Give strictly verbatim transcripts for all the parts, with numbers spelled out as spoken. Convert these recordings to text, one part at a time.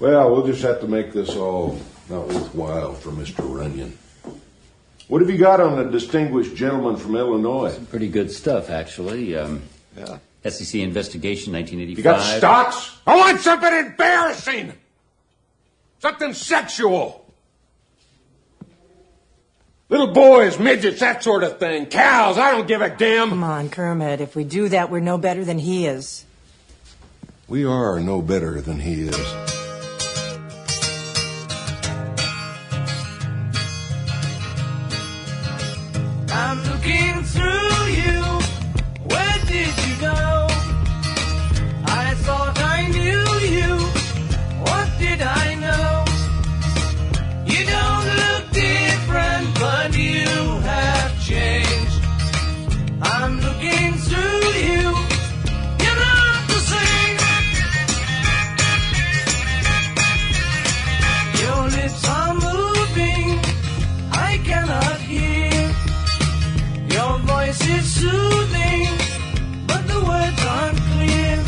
Well, we'll just have to make this all not worthwhile for Mister Runyon. What have you got on the distinguished gentleman from Illinois? Some pretty good stuff, actually. Um, yeah. S E C investigation, nineteen eighty-five. You got stocks? I want something embarrassing! Something sexual! Little boys, midgets, that sort of thing. Cows, I don't give a damn! Come on, Kermit. If we do that, we're no better than he is. We are no better than he is. I'm looking through you, where did you go? I thought I knew you, what did I know? You don't look different, but you have changed. I'm looking through you, you're not the same. Your lips are moving, I cannot hear. Your voice is soothing, but the words aren't clear.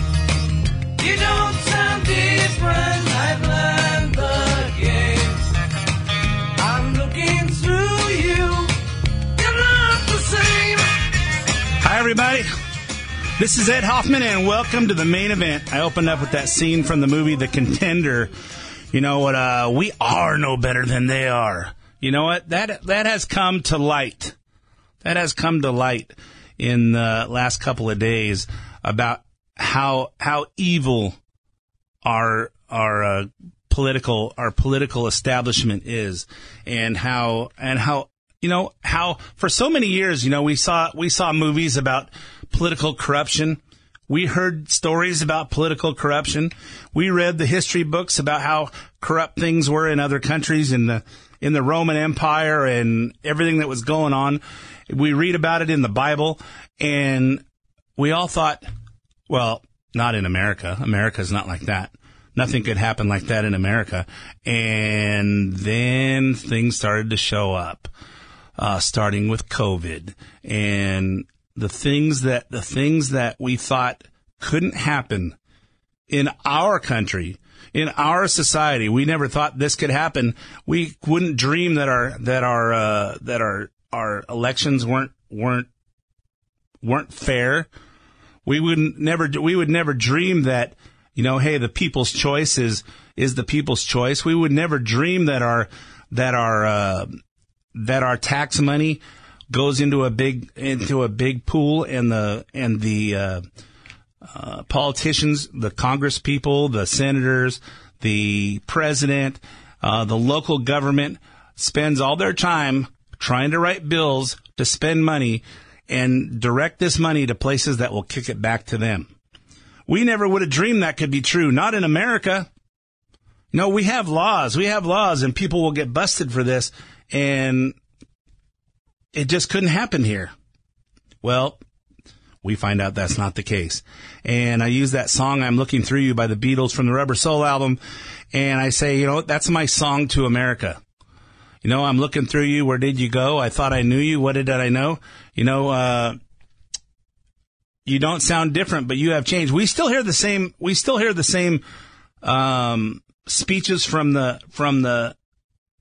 You don't sound different, I've learned the game. I'm looking through you, you're not the same. Hi, everybody. This is Ed Hoffman, and welcome to the main event. I opened up with that scene from the movie The Contender. You know what? Uh, we are no better than they are. You know what? That that has come to light. That has come to light in the last couple of days about how how evil our our uh, political our political establishment is, and how and how you know how for so many years you know we saw we saw movies about political corruption. We heard stories about political corruption. We read the history books about how corrupt things were in other countries in the in the Roman Empire and everything that was going on. We read about it in the Bible, and we all thought, well, not in America. America's not like that. Nothing could happen like that in America. And then things started to show up, uh, starting with COVID, and the things that, the things that we thought couldn't happen in our country, in our society. We never thought this could happen. We wouldn't dream that our, that our, uh, that our, Our elections weren't weren't weren't fair. We wouldn't never we would never dream that, you know, hey, the people's choice is is the people's choice. We would never dream that our that our uh, that our tax money goes into a big into a big pool, and the and the uh, uh, politicians, the Congress people, the senators, the president, uh, the local government spends all their time trying to write bills to spend money and direct this money to places that will kick it back to them. We never would have dreamed that could be true. Not in America. No, we have laws. We have laws, and people will get busted for this, and it just couldn't happen here. Well, we find out that's not the case. And I use that song, I'm Looking Through You, by the Beatles from the Rubber Soul album, and I say, you know, that's my song to America. You know, I'm looking through you. Where did you go? I thought I knew you. What did I know? You know, uh, you don't sound different, but you have changed. We still hear the same. We still hear the same um, speeches from the from the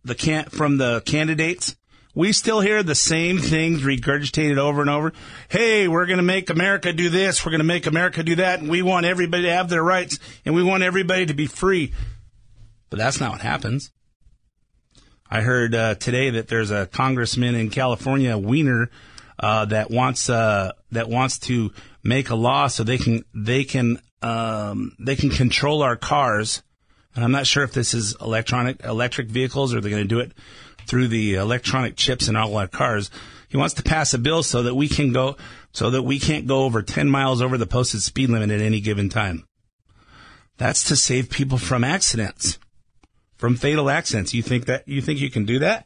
the can from the candidates. We still hear the same things regurgitated over and over. Hey, we're going to make America do this. We're going to make America do that, and we want everybody to have their rights, and we want everybody to be free. But that's not what happens. I heard uh, today that there's a congressman in California, Wiener, uh, that wants uh, that wants to make a law so they can they can um, they can control our cars. And I'm not sure if this is electronic electric vehicles or they're going to do it through the electronic chips in all our cars. He wants to pass a bill so that we can go so that we can't go over ten miles over the posted speed limit at any given time. That's to save people from accidents, from fatal accidents. You think that you think you can do that?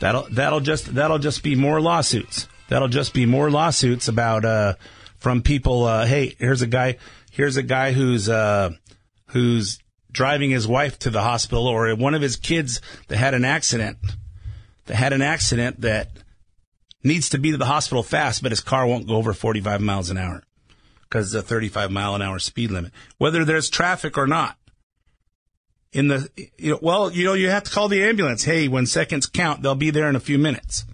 That'll that'll just that'll just be more lawsuits. That'll just be more lawsuits about uh, from people. Uh, hey, here's a guy. Here's a guy who's uh, who's driving his wife to the hospital, or one of his kids that had an accident. That had an accident that needs to be to the hospital fast, but his car won't go over forty-five miles an hour because of the thirty-five mile an hour speed limit, whether there's traffic or not. In the you know, well, you know, you have to call the ambulance. Hey, when seconds count, they'll be there in a few minutes.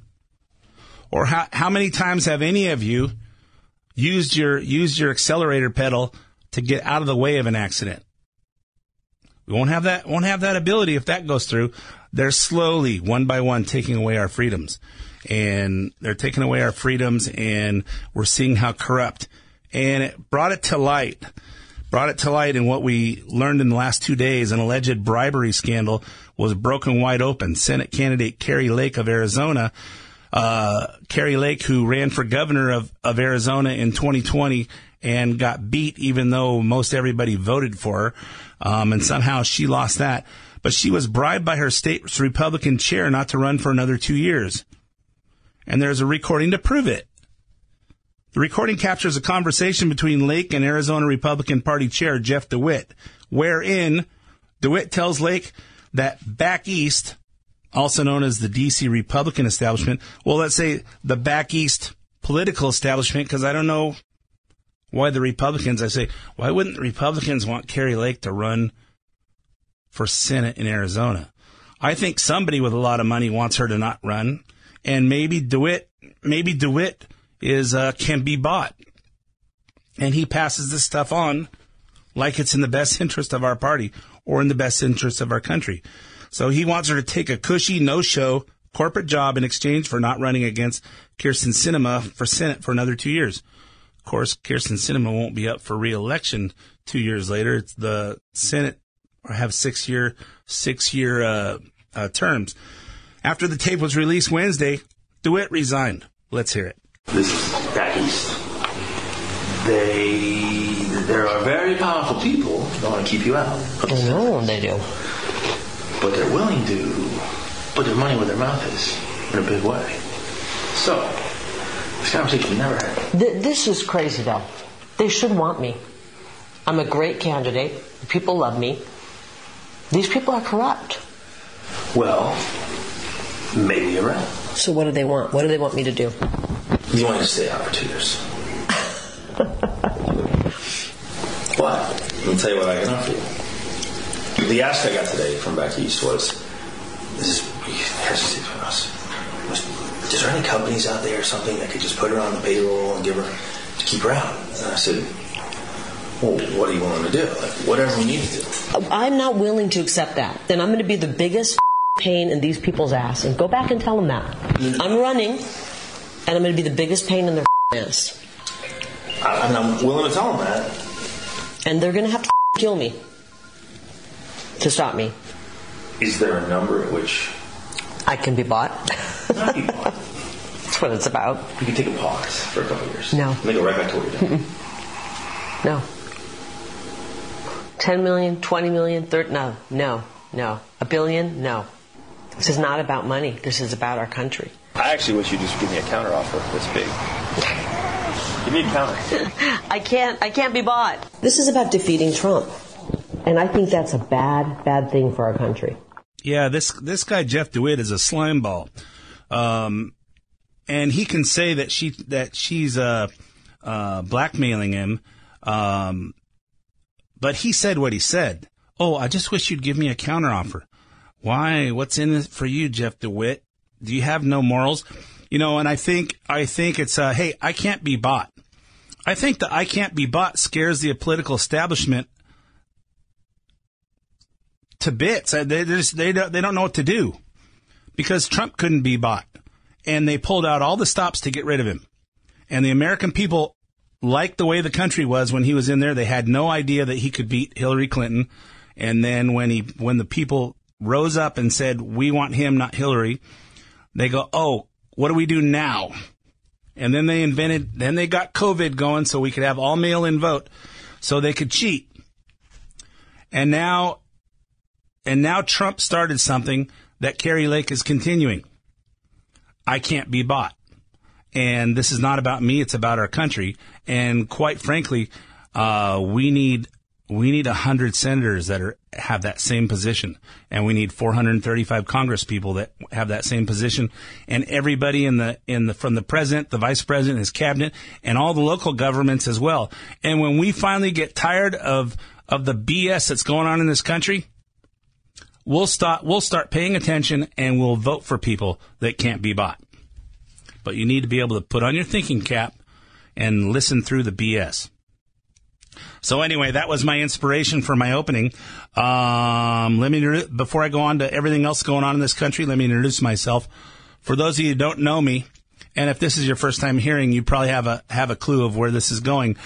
Or how how many times have any of you used your used your accelerator pedal to get out of the way of an accident? We won't have that won't have that ability if that goes through. They're slowly, one by one, taking away our freedoms. And they're taking away our freedoms, and we're seeing how corrupt. And it brought it to light, brought it to light in what we learned in the last two days. An alleged bribery scandal was broken wide open. Senate candidate Kari Lake of Arizona, uh, Kari Lake, who ran for governor of, of Arizona in twenty twenty and got beat, even though most everybody voted for her. Um, and somehow she lost that. But she was bribed by her state's Republican chair not to run for another two years. And there's a recording to prove it. The recording captures a conversation between Lake and Arizona Republican Party Chair Jeff DeWitt, wherein DeWitt tells Lake that back east, also known as the D C Republican establishment, well, let's say the back east political establishment, because I don't know why the Republicans, I say, why wouldn't the Republicans want Kari Lake to run for Senate in Arizona? I think somebody with a lot of money wants her to not run, and maybe DeWitt, maybe DeWitt is uh, can be bought, and he passes this stuff on like it's in the best interest of our party or in the best interest of our country. So he wants her to take a cushy, no-show corporate job in exchange for not running against Kyrsten Sinema for Senate for another two years. Of course, Kyrsten Sinema won't be up for re-election two years later. It's the Senate. Or have six year, six year, uh, uh, terms. After the tape was released Wednesday, DeWitt resigned. Let's hear it. This is back east. They, there are very powerful people that want to keep you out. I know they do. But they're willing to put their money where their mouth is in a big way. So, this conversation we never had. Th- this is crazy though. They should want me. I'm a great candidate. The people love me. These people are corrupt. Well, maybe you're right. So what do they want? What do they want me to do? You want to stay out for two years. Well, I'll tell you what I can offer you. The ask I got today from back east was, this is, here's the for us. Is there any companies out there or something that could just put her on the payroll and give her, to keep her out? And I said, well, what are you willing to do? Like, whatever we need to do. I'm not willing to accept that. Then I'm going to be the biggest pain in these people's ass. And go back and tell them that. I'm running, and I'm going to be the biggest pain in their ass. And I'm willing to tell them that. And they're going to have to kill me to stop me. Is there a number at which... I can be bought. Not be bought. That's what it's about. You can take a pause for a couple of years. No. And they go right back to what you're doing. Mm-mm. No. ten million, twenty million, thirty, no, no, no. A billion, no. This is not about money. This is about our country. I actually wish you'd just give me a counteroffer this big. Give me a counter. I can't, I can't be bought. This is about defeating Trump. And I think that's a bad, bad thing for our country. Yeah, this, this guy, Jeff DeWitt, is a slime ball. Um, and he can say that she, that she's, uh, uh, blackmailing him. Um, But he said what he said. Oh, I just wish you'd give me a counteroffer. Why? What's in it for you, Jeff DeWitt? Do you have no morals? You know, and I think I think it's, uh, hey, I can't be bought. I think the I can't be bought scares the political establishment to bits. They, they, just, they, don't, they don't know what to do because Trump couldn't be bought. And they pulled out all the stops to get rid of him. And the American people... like the way the country was when he was in there, they had no idea that he could beat Hillary Clinton. And then when he, when the people rose up and said, we want him, not Hillary, they go, oh, what do we do now? And then they invented, then they got COVID going so we could have all mail in vote so they could cheat. And now, and now Trump started something that Kari Lake is continuing. I can't be bought. And this is not about me. It's about our country. And quite frankly, uh, we need, we need a hundred senators that are, have that same position. And we need four hundred thirty-five Congress people that have that same position. And everybody in the, in the, from the president, the vice president, his cabinet, and all the local governments as well. And when we finally get tired of, of the B S that's going on in this country, we'll stop, we'll start paying attention and we'll vote for people that can't be bought. But you need to be able to put on your thinking cap and listen through the B S. So anyway, that was my inspiration for my opening. Um, let me, before I go on to everything else going on in this country, let me introduce myself. For those of you who don't know me, and if this is your first time hearing, you probably have a have a clue of where this is going.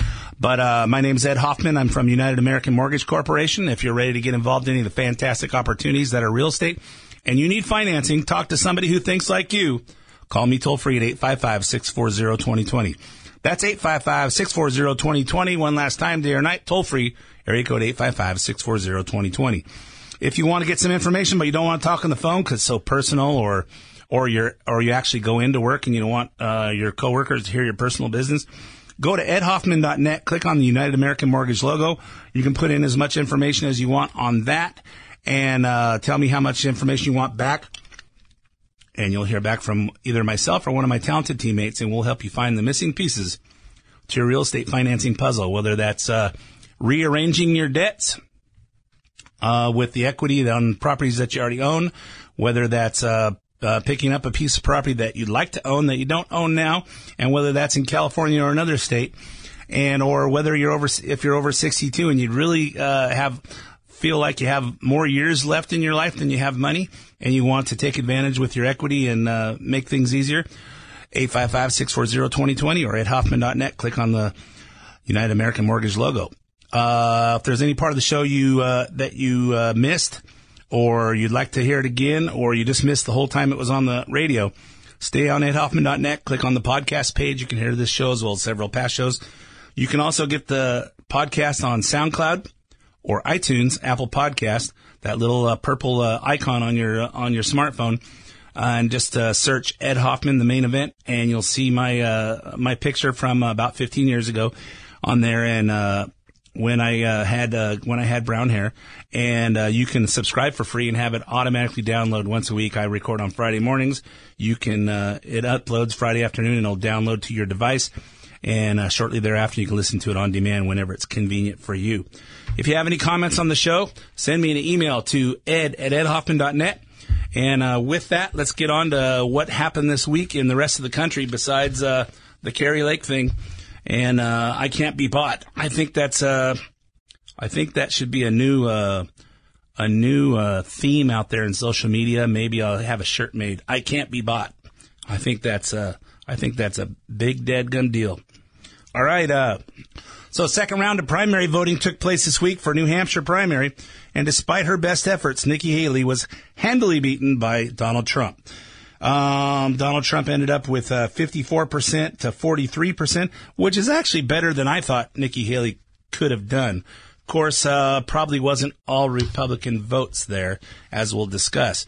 But uh my name's Ed Hoffman. I'm from United American Mortgage Corporation. If you're ready to get involved in any of the fantastic opportunities that are real estate and you need financing, talk to somebody who thinks like you. Call me toll-free at eight five five, six four zero, two zero two zero. That's eight five five, six four zero, two zero two zero. One last time, day or night, toll-free, area code eight five five, six four zero, two zero two zero. If you want to get some information but you don't want to talk on the phone because it's so personal, or or you're or you actually go into work and you don't want uh, your coworkers to hear your personal business, go to ed hoffman dot net, click on the United American Mortgage logo. You can put in as much information as you want on that, and uh, tell me how much information you want back. And you'll hear back from either myself or one of my talented teammates, and we'll help you find the missing pieces to your real estate financing puzzle, whether that's uh rearranging your debts uh with the equity on properties that you already own, whether that's uh, uh picking up a piece of property that you'd like to own that you don't own now, and whether that's in California or another state, and or whether you're over if you're over sixty-two and you'd really uh have feel like you have more years left in your life than you have money, and you want to take advantage with your equity and uh, make things easier, eight five five, six four zero, two zero two zero or at hoffman dot net. Click on the United American Mortgage logo. Uh, if there's any part of the show you uh, that you uh, missed, or you'd like to hear it again, or you just missed the whole time it was on the radio, stay on ed hoffman dot net. Click on the podcast page. You can hear this show as well as several past shows. You can also get the podcast on SoundCloud or iTunes, Apple Podcast, that little uh, purple uh, icon on your uh, on your smartphone, uh, and just uh, search Ed Hoffman, The Main Event, and you'll see my uh, my picture from uh, about fifteen years ago on there, and uh, when I uh, had uh, when I had brown hair, and uh, you can subscribe for free and have it automatically download once a week. I record on Friday mornings. You can uh, it uploads Friday afternoon, and it'll download to your device. And uh, shortly thereafter, you can listen to it on demand whenever it's convenient for you. If you have any comments on the show, send me an email to ed at ed hoffman dot net. And uh, with that, let's get on to what happened this week in the rest of the country besides uh, the Kari Lake thing. And uh, I can't be bought. I think that's uh, I think that should be a new uh, a new uh, theme out there in social media. Maybe I'll have a shirt made. I can't be bought. I think that's uh, I think that's a big dead gun deal. All right, uh, so second round of primary voting took place this week for New Hampshire primary, and despite her best efforts, Nikki Haley was handily beaten by Donald Trump. Um, Donald Trump ended up with uh, fifty-four percent to forty-three percent, which is actually better than I thought Nikki Haley could have done. Of course, uh, probably wasn't all Republican votes there, as we'll discuss.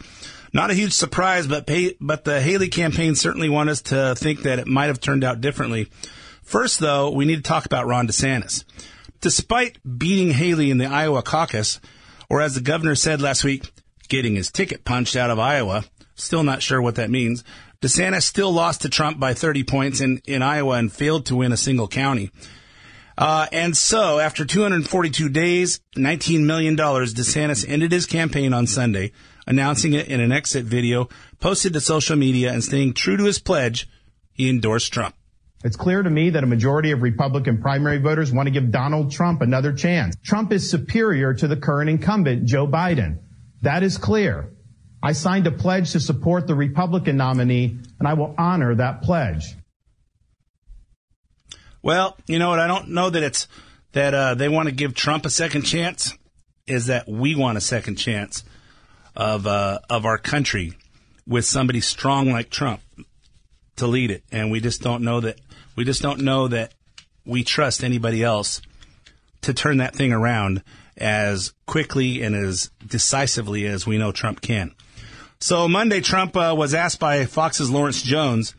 Not a huge surprise, but, pay, but the Haley campaign certainly wanted us to think that it might have turned out differently. First, though, we need to talk about Ron DeSantis. Despite beating Haley in the Iowa caucus, or as the governor said last week, getting his ticket punched out of Iowa, still not sure what that means, DeSantis still lost to Trump by thirty points in, in Iowa and failed to win a single county. Uh, and so, after two hundred forty-two days, nineteen million dollars, DeSantis ended his campaign on Sunday, announcing it in an exit video, posted to social media, and staying true to his pledge, he endorsed Trump. It's clear to me that a majority of Republican primary voters want to give Donald Trump another chance. Trump is superior to the current incumbent, Joe Biden. That is clear. I signed a pledge to support the Republican nominee, and I will honor that pledge. Well, you know what? I don't know that it's that uh, they want to give Trump a second chance. Is that we want a second chance of uh, of our country with somebody strong like Trump to lead it, and we just don't know that. We just don't know that we trust anybody else to turn that thing around as quickly and as decisively as we know Trump can. So Monday, Trump uh, was asked by Fox's Lawrence Jones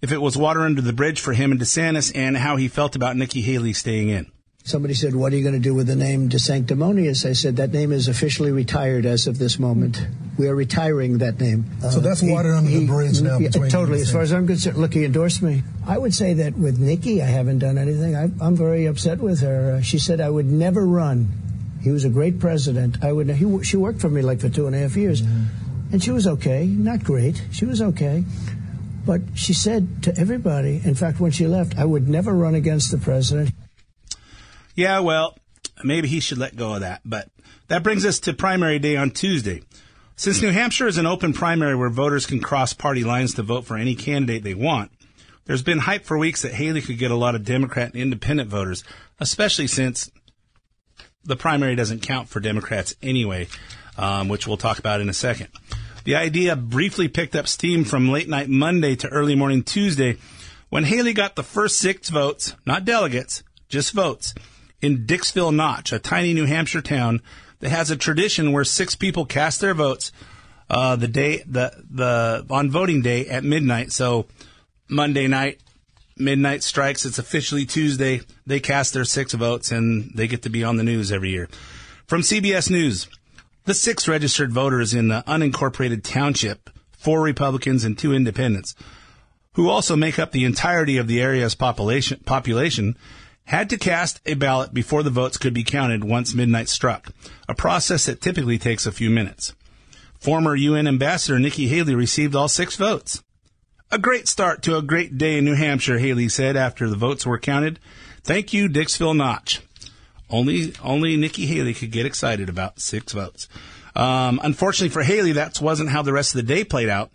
if it was water under the bridge for him and DeSantis and how he felt about Nikki Haley staying in. Somebody said, what are you going to do with the name DeSanctimonious? I said, that name is officially retired as of this moment. We are retiring that name. So uh, that's water he, under he, the bridge now. He, between totally. As far as I'm concerned, look, he endorsed me. I would say that with Nikki, I haven't done anything. I, I'm very upset with her. Uh, she said, I would never run. He was a great president. I would. He, she worked for me like for two and a half years. Mm-hmm. And she was okay. Not great. She was okay. But she said to everybody, in fact, when she left, I would never run against the president. Yeah, well, maybe he should let go of that. But that brings us to primary day on Tuesday. Since New Hampshire is an open primary where voters can cross party lines to vote for any candidate they want, there's been hype for weeks that Haley could get a lot of Democrat and independent voters, especially since the primary doesn't count for Democrats anyway, um, which we'll talk about in a second. The idea briefly picked up steam from late night Monday to early morning Tuesday when Haley got the first six votes, not delegates, just votes, in Dixville Notch, a tiny New Hampshire town that has a tradition where six people cast their votes uh, the day the the on voting day at midnight. So Monday night, midnight strikes. It's officially Tuesday. They cast their six votes, and they get to be on the news every year. From C B S News, the six registered voters in the unincorporated township, four Republicans and two independents, who also make up the entirety of the area's population, population had to cast a ballot before the votes could be counted once midnight struck, a process that typically takes a few minutes. Former U N Ambassador Nikki Haley received all six votes. A great start to a great day in New Hampshire, Haley said after the votes were counted. Thank you, Dixville Notch. Only only Nikki Haley could get excited about six votes. Um, unfortunately for Haley, that wasn't how the rest of the day played out,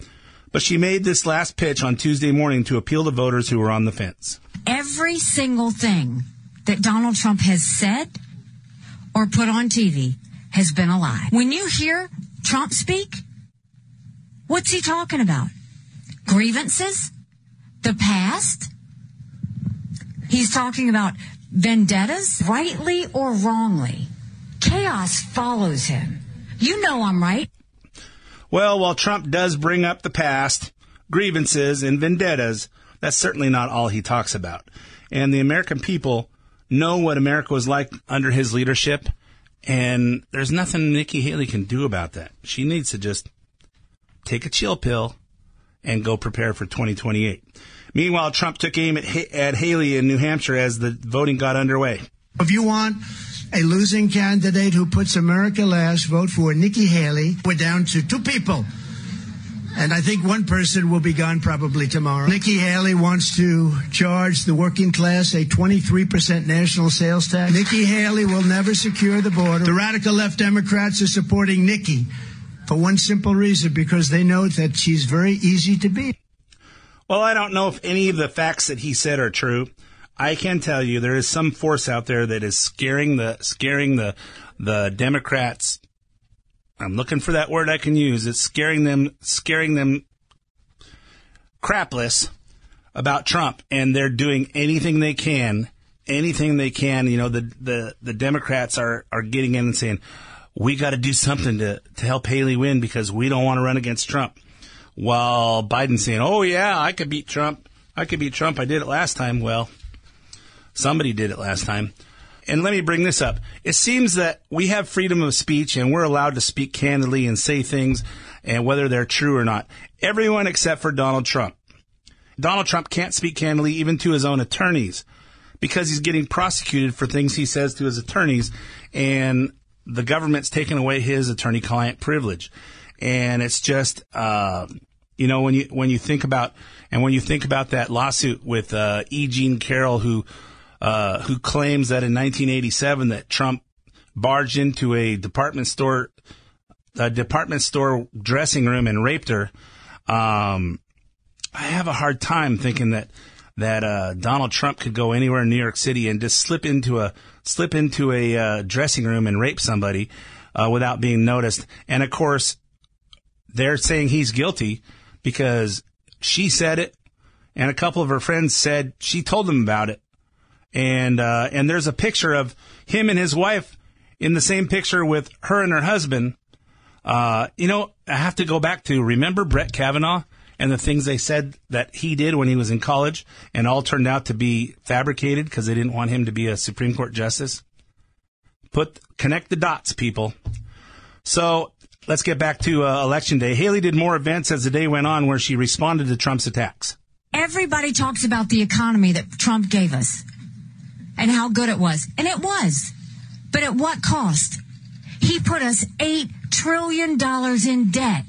but she made this last pitch on Tuesday morning to appeal to voters who were on the fence. Every single thing that Donald Trump has said or put on T V has been a lie. When you hear Trump speak, what's he talking about? Grievances? The past? He's talking about vendettas, rightly or wrongly. Chaos follows him. You know I'm right. Well, while Trump does bring up the past, grievances, and vendettas, that's certainly not all he talks about. And the American people know what America was like under his leadership, and there's nothing Nikki Haley can do about that. She needs to just take a chill pill and go prepare for twenty twenty-eight. Meanwhile, Trump took aim at, at Haley in New Hampshire as the voting got underway. If you want a losing candidate who puts America last, vote for Nikki Haley. We're down to two people. And I think one person will be gone probably tomorrow. Nikki Haley wants to charge the working class a twenty-three percent national sales tax. Nikki Haley will never secure the border. The radical left Democrats are supporting Nikki for one simple reason, because they know that she's very easy to beat. Well, I don't know if any of the facts that he said are true. I can tell you there is some force out there that is scaring the scaring the the Democrats. I'm looking for that word I can use. It's scaring them, scaring them crapless about Trump, and they're doing anything they can, anything they can. You know, the the, the Democrats are, are getting in and saying, we got to do something to, to help Haley win because we don't want to run against Trump. While Biden's saying, oh, yeah, I could beat Trump. I could beat Trump. I did it last time. Well, somebody did it last time. And let me bring this up. It seems that we have freedom of speech and we're allowed to speak candidly and say things and whether they're true or not. Everyone except for Donald Trump. Donald Trump can't speak candidly even to his own attorneys because he's getting prosecuted for things he says to his attorneys, and the government's taken away his attorney-client privilege. And it's just, uh, you know, when you when you think about and when you think about that lawsuit with uh, E. Jean Carroll, who Uh, who claims that in nineteen eighty-seven that Trump barged into a department store, a department store dressing room and raped her. Um, I have a hard time thinking that that uh, Donald Trump could go anywhere in New York City and just slip into a slip into a uh, dressing room and rape somebody uh, without being noticed. And of course, they're saying he's guilty because she said it, and a couple of her friends said she told them about it. And uh, and there's a picture of him and his wife in the same picture with her and her husband. Uh, you know, I have to go back to remember Brett Kavanaugh and the things they said that he did when he was in college and all turned out to be fabricated because they didn't want him to be a Supreme Court justice. Put connect the dots, people. So let's get back to uh, Election Day. Haley did more events as the day went on where she responded to Trump's attacks. Everybody talks about the economy that Trump gave us and how good it was. And it was. But at what cost? He put us eight trillion dollars in debt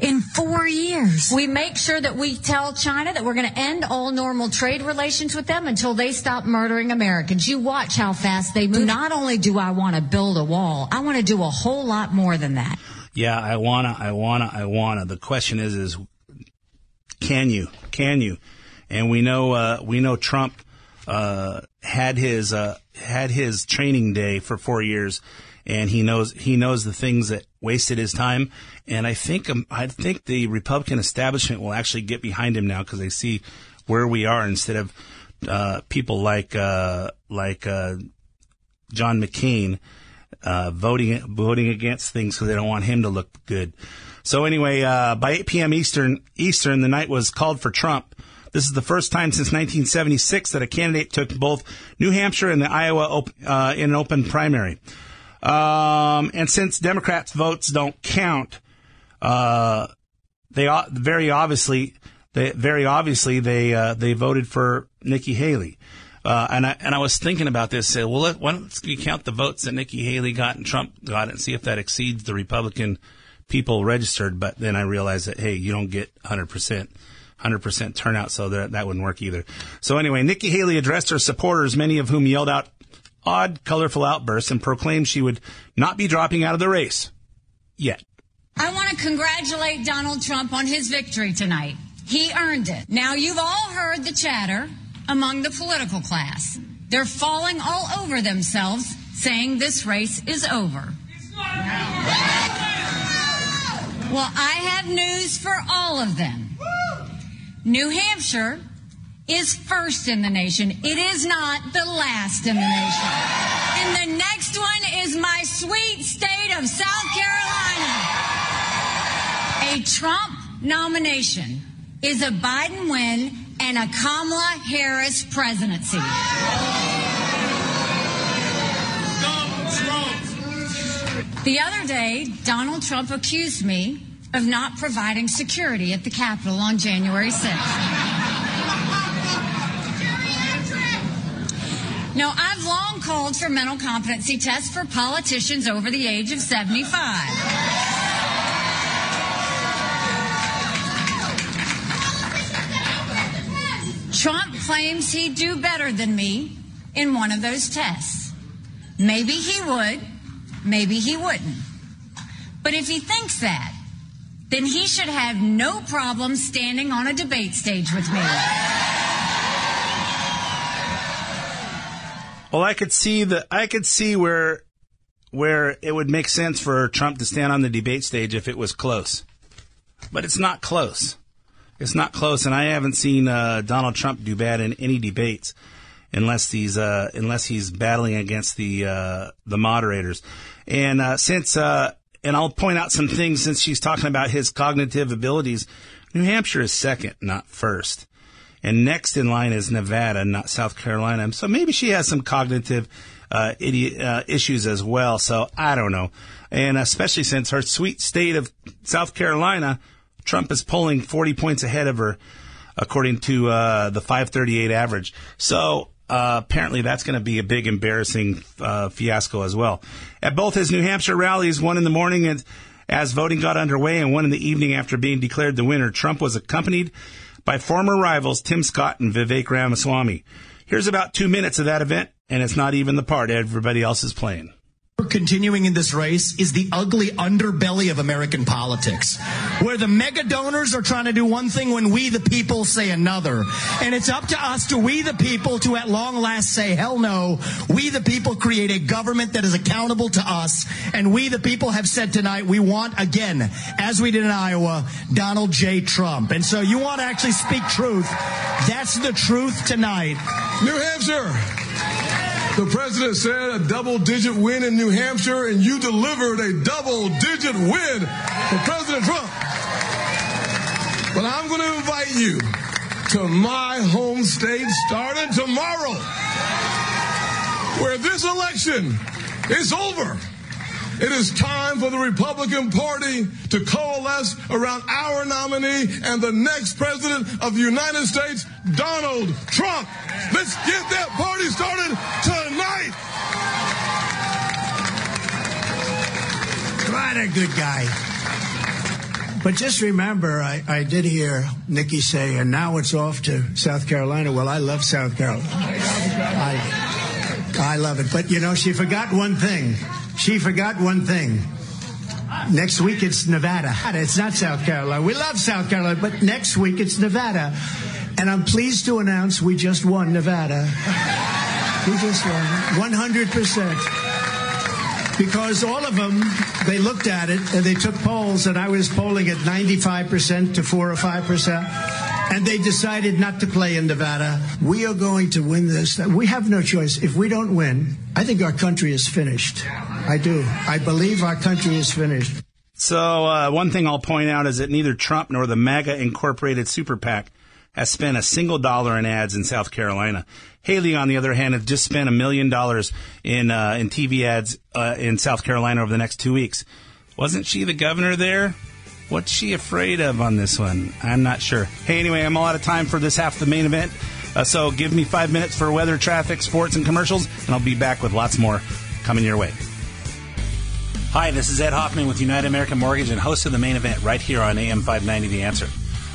in four years. We make sure that we tell China that we're going to end all normal trade relations with them until they stop murdering Americans. You watch how fast they move. Not only do I want to build a wall, I want to do a whole lot more than that. Yeah, I wanna, I wanna, I wanna. The question is, is can you? Can you? And we know, uh, we know Trump uh, had his uh, had his training day for four years, and he knows he knows the things that wasted his time. And I think um, I think the Republican establishment will actually get behind him now because they see where we are instead of uh, people like uh, like uh, John McCain. Uh, voting, voting against things because they don't want him to look good. So anyway, uh, by eight p.m. Eastern, Eastern, the night was called for Trump. This is the first time since nineteen seventy-six that a candidate took both New Hampshire and the Iowa op- uh, in an open primary. Um, and since Democrats' votes don't count, uh, they o- very obviously, they very obviously they uh, they voted for Nikki Haley. Uh, and I and I was thinking about this. Say, well, why don't you count the votes that Nikki Haley got and Trump got and see if that exceeds the Republican people registered. But then I realized that, hey, you don't get one hundred percent turnout, so that, that wouldn't work either. So anyway, Nikki Haley addressed her supporters, many of whom yelled out odd, colorful outbursts and proclaimed she would not be dropping out of the race yet. I want to congratulate Donald Trump on his victory tonight. He earned it. Now, you've all heard the chatter among the political class. They're falling all over themselves, saying this race is over. It's not over. Well, I have news for all of them. New Hampshire is first in the nation. It is not the last in the nation. And the next one is my sweet state of South Carolina. A Trump nomination is a Biden win and a Kamala Harris presidency. The other day, Donald Trump accused me of not providing security at the Capitol on January sixth. Now, I've long called for mental competency tests for politicians over the age of seventy-five. Trump claims he'd do better than me in one of those tests. Maybe he would, maybe he wouldn't. But if he thinks that, then he should have no problem standing on a debate stage with me. Well, I could see the I could see where where it would make sense for Trump to stand on the debate stage if it was close. But it's not close. It's not close, and I haven't seen uh, Donald Trump do bad in any debates, unless he's uh, unless he's battling against the uh, the moderators. And uh, since uh, and I'll point out some things since she's talking about his cognitive abilities. New Hampshire is second, not first, and next in line is Nevada, not South Carolina. So maybe she has some cognitive uh, idiot, uh, issues as well. So I don't know, and especially since her sweet state of South Carolina. Trump is polling forty points ahead of her, according to uh, the five thirty-eight average. So uh, apparently that's going to be a big embarrassing uh, fiasco as well. At both his New Hampshire rallies, one in the morning and as voting got underway and one in the evening after being declared the winner, Trump was accompanied by former rivals Tim Scott and Vivek Ramaswamy. Here's about two minutes of that event, and it's not even the part everybody else is playing. Continuing in this race is the ugly underbelly of American politics, where the mega donors are trying to do one thing when we the people say another, and it's up to us to we the people to at long last say hell no. We the people create a government that is accountable to us, and we the people have said tonight we want, again as we did in Iowa, Donald J. Trump. And so you want to actually speak truth. That's the truth tonight. New Hampshire The president said a double-digit win in New Hampshire, and you delivered a double-digit win for President Trump. But I'm going to invite you to my home state starting tomorrow, where this election is over. It is time for the Republican Party to coalesce around our nominee and the next president of the United States, Donald Trump. Let's get that party started tonight. Right, a good guy. But just remember, I, I did hear Nikki say, and now it's off to South Carolina. Well, I love South Carolina. I, I love it. But, you know, she forgot one thing. She forgot one thing. Next week it's Nevada. It's not South Carolina. We love South Carolina, but next week it's Nevada. And I'm pleased to announce we just won Nevada. We just won one hundred percent. Because all of them, they looked at it and they took polls, and I was polling at ninety-five percent to four or five percent. And they decided not to play in Nevada. We are going to win this. We have no choice. If we don't win, I think our country is finished. I do. I believe our country is finished. So uh, one thing I'll point out is that neither Trump nor the MAGA Incorporated Super PAC has spent a single dollar in ads in South Carolina. Haley, on the other hand, has just spent a million dollars in uh, in T V ads uh, in South Carolina over the next two weeks. Wasn't she the governor there? What's she afraid of on this one? I'm not sure. Hey, anyway, I'm all out of time for this half of the main event. Uh, so give me five minutes for weather, traffic, sports, and commercials, and I'll be back with lots more coming your way. Hi, this is Ed Hoffman with United American Mortgage and host of The Main Event right here on A M five ninety The Answer.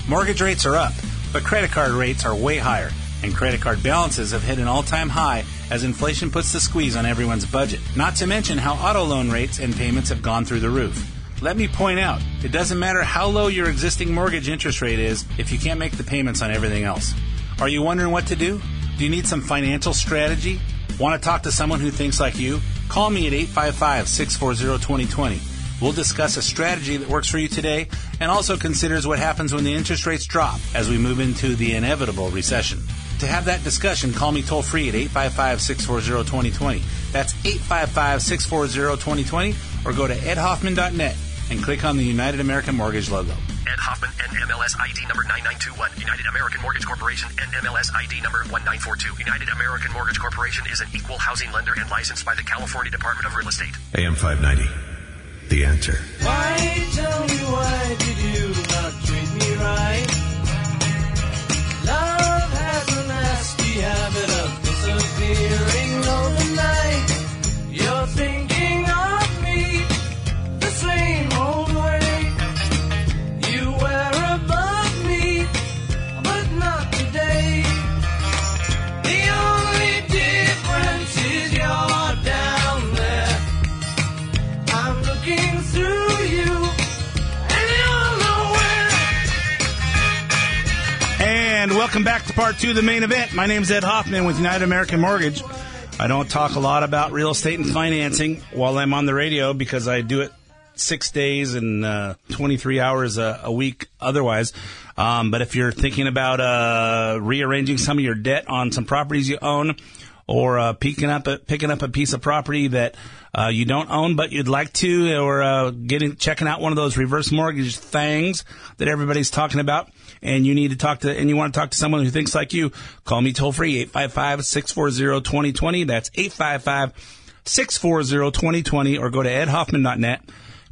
Mortgage rates are up, but credit card rates are way higher, and credit card balances have hit an all-time high as inflation puts the squeeze on everyone's budget, not to mention how auto loan rates and payments have gone through the roof. Let me point out, it doesn't matter how low your existing mortgage interest rate is if you can't make the payments on everything else. Are you wondering what to do? Do you need some financial strategy? Want to talk to someone who thinks like you? Call me at eight five five, six four zero, two zero two zero. We'll discuss a strategy that works for you today and also considers what happens when the interest rates drop as we move into the inevitable recession. To have that discussion, call me toll-free at eight five five, six four zero, two zero two zero. That's eight five five, six four zero, two zero two zero, or go to ed hoffman dot net and click on the United American Mortgage logo. Ed Hoffman, N M L S I D number nine nine two one. United American Mortgage Corporation, N M L S I D number one nine four two. United American Mortgage Corporation is an equal housing lender and licensed by the California Department of Real Estate. A M five ninety, The Answer. Why, tell me, why did you not treat me right? Love has a nasty habit of disappearing overnight. You're thinking of me the same old way. You were above me, but not today. The only difference is you're down there. I'm looking through you, and you're nowhere. And welcome back to part two of The Main Event. My name's Ed Hoffman with United American Mortgage. I don't talk a lot about real estate and financing while I'm on the radio because I do it six days and uh, twenty-three hours a, a week otherwise. Um, but if you're thinking about uh, rearranging some of your debt on some properties you own, or uh, picking up a, picking up a piece of property that uh, you don't own but you'd like to, or uh, getting checking out one of those reverse mortgage things that everybody's talking about, and you need to talk to and you want to talk to someone who thinks like you, call me toll free eight five five, six four zero, two zero two zero. That's eight five five, six four zero, two zero two zero, or go to ed hoffman dot net.